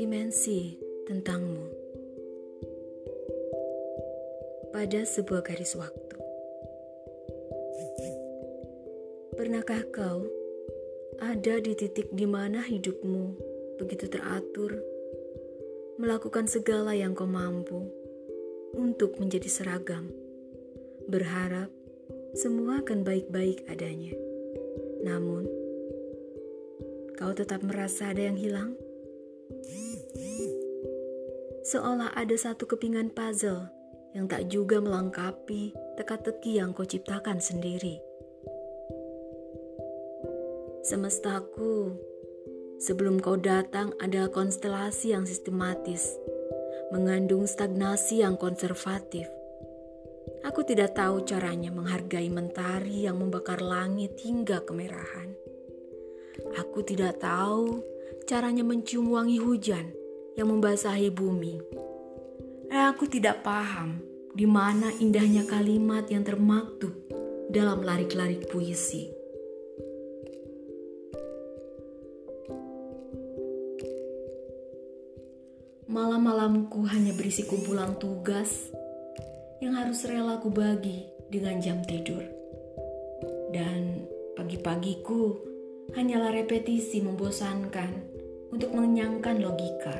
Dimensi Tentangmu. Pada sebuah garis waktu, pernahkah kau ada di titik di mana hidupmu begitu teratur, melakukan segala yang kau mampu untuk menjadi seragam, berharap semua akan baik-baik adanya. Namun, kau tetap merasa ada yang hilang? Seolah ada satu kepingan puzzle yang tak juga melengkapi teka-teki yang kau ciptakan sendiri. Semestaku, sebelum kau datang ada konstelasi yang sistematis, mengandung stagnasi yang konservatif. Aku tidak tahu caranya menghargai mentari yang membakar langit hingga kemerahan. Aku tidak tahu caranya mencium wangi hujan yang membasahi bumi. Aku tidak paham di mana indahnya kalimat yang termaktub dalam larik-larik puisi. Malam-malamku hanya berisi kumpulan tugas yang harus rela ku bagi dengan jam tidur. Dan pagi-pagiku hanyalah repetisi membosankan untuk mengenyangkan logika.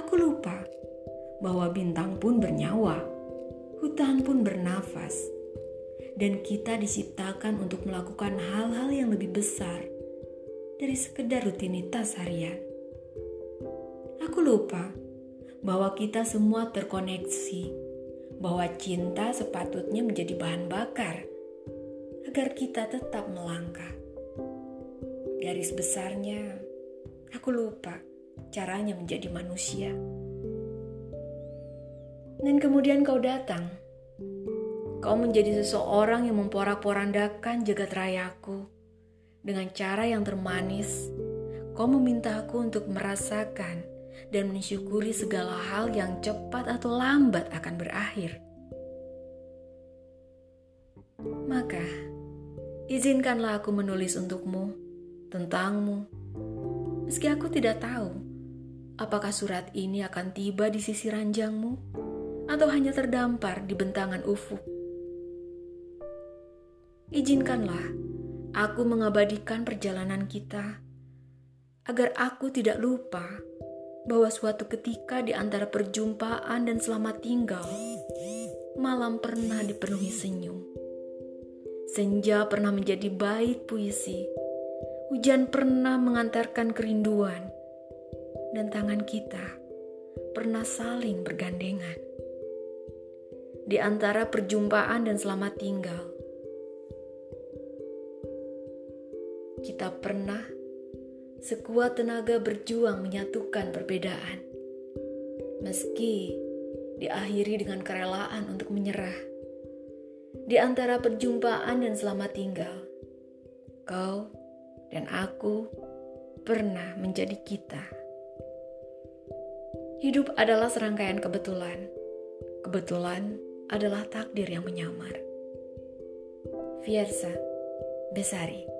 Aku lupa bahwa bintang pun bernyawa, hutan pun bernafas, dan kita diciptakan untuk melakukan hal-hal yang lebih besar dari sekedar rutinitas harian. Aku lupa bahwa kita semua terkoneksi, bahwa cinta sepatutnya menjadi bahan bakar agar kita tetap melangkah. Garis besarnya, aku lupa caranya menjadi manusia. Dan kemudian kau datang. Kau menjadi seseorang yang memporak-porandakan jagat rayaku. Dengan cara yang termanis, kau meminta aku untuk merasakan dan mensyukuri segala hal yang cepat atau lambat akan berakhir. Maka, izinkanlah aku menulis untukmu, tentangmu. Meski aku tidak tahu apakah surat ini akan tiba di sisi ranjangmu atau hanya terdampar di bentangan ufuk. Izinkanlah aku mengabadikan perjalanan kita agar aku tidak lupa bahwa suatu ketika di antara perjumpaan dan selamat tinggal, malam pernah dipenuhi senyum. Senja pernah menjadi bait puisi. Hujan pernah mengantarkan kerinduan. Dan tangan kita pernah saling bergandengan. Di antara perjumpaan dan selamat tinggal, kita pernah sekuat tenaga berjuang menyatukan perbedaan, meski diakhiri dengan kerelaan untuk menyerah. Di antara perjumpaan dan selamat tinggal, kau dan aku pernah menjadi kita. Hidup adalah serangkaian kebetulan. Kebetulan adalah takdir yang menyamar. Fiersa Besari.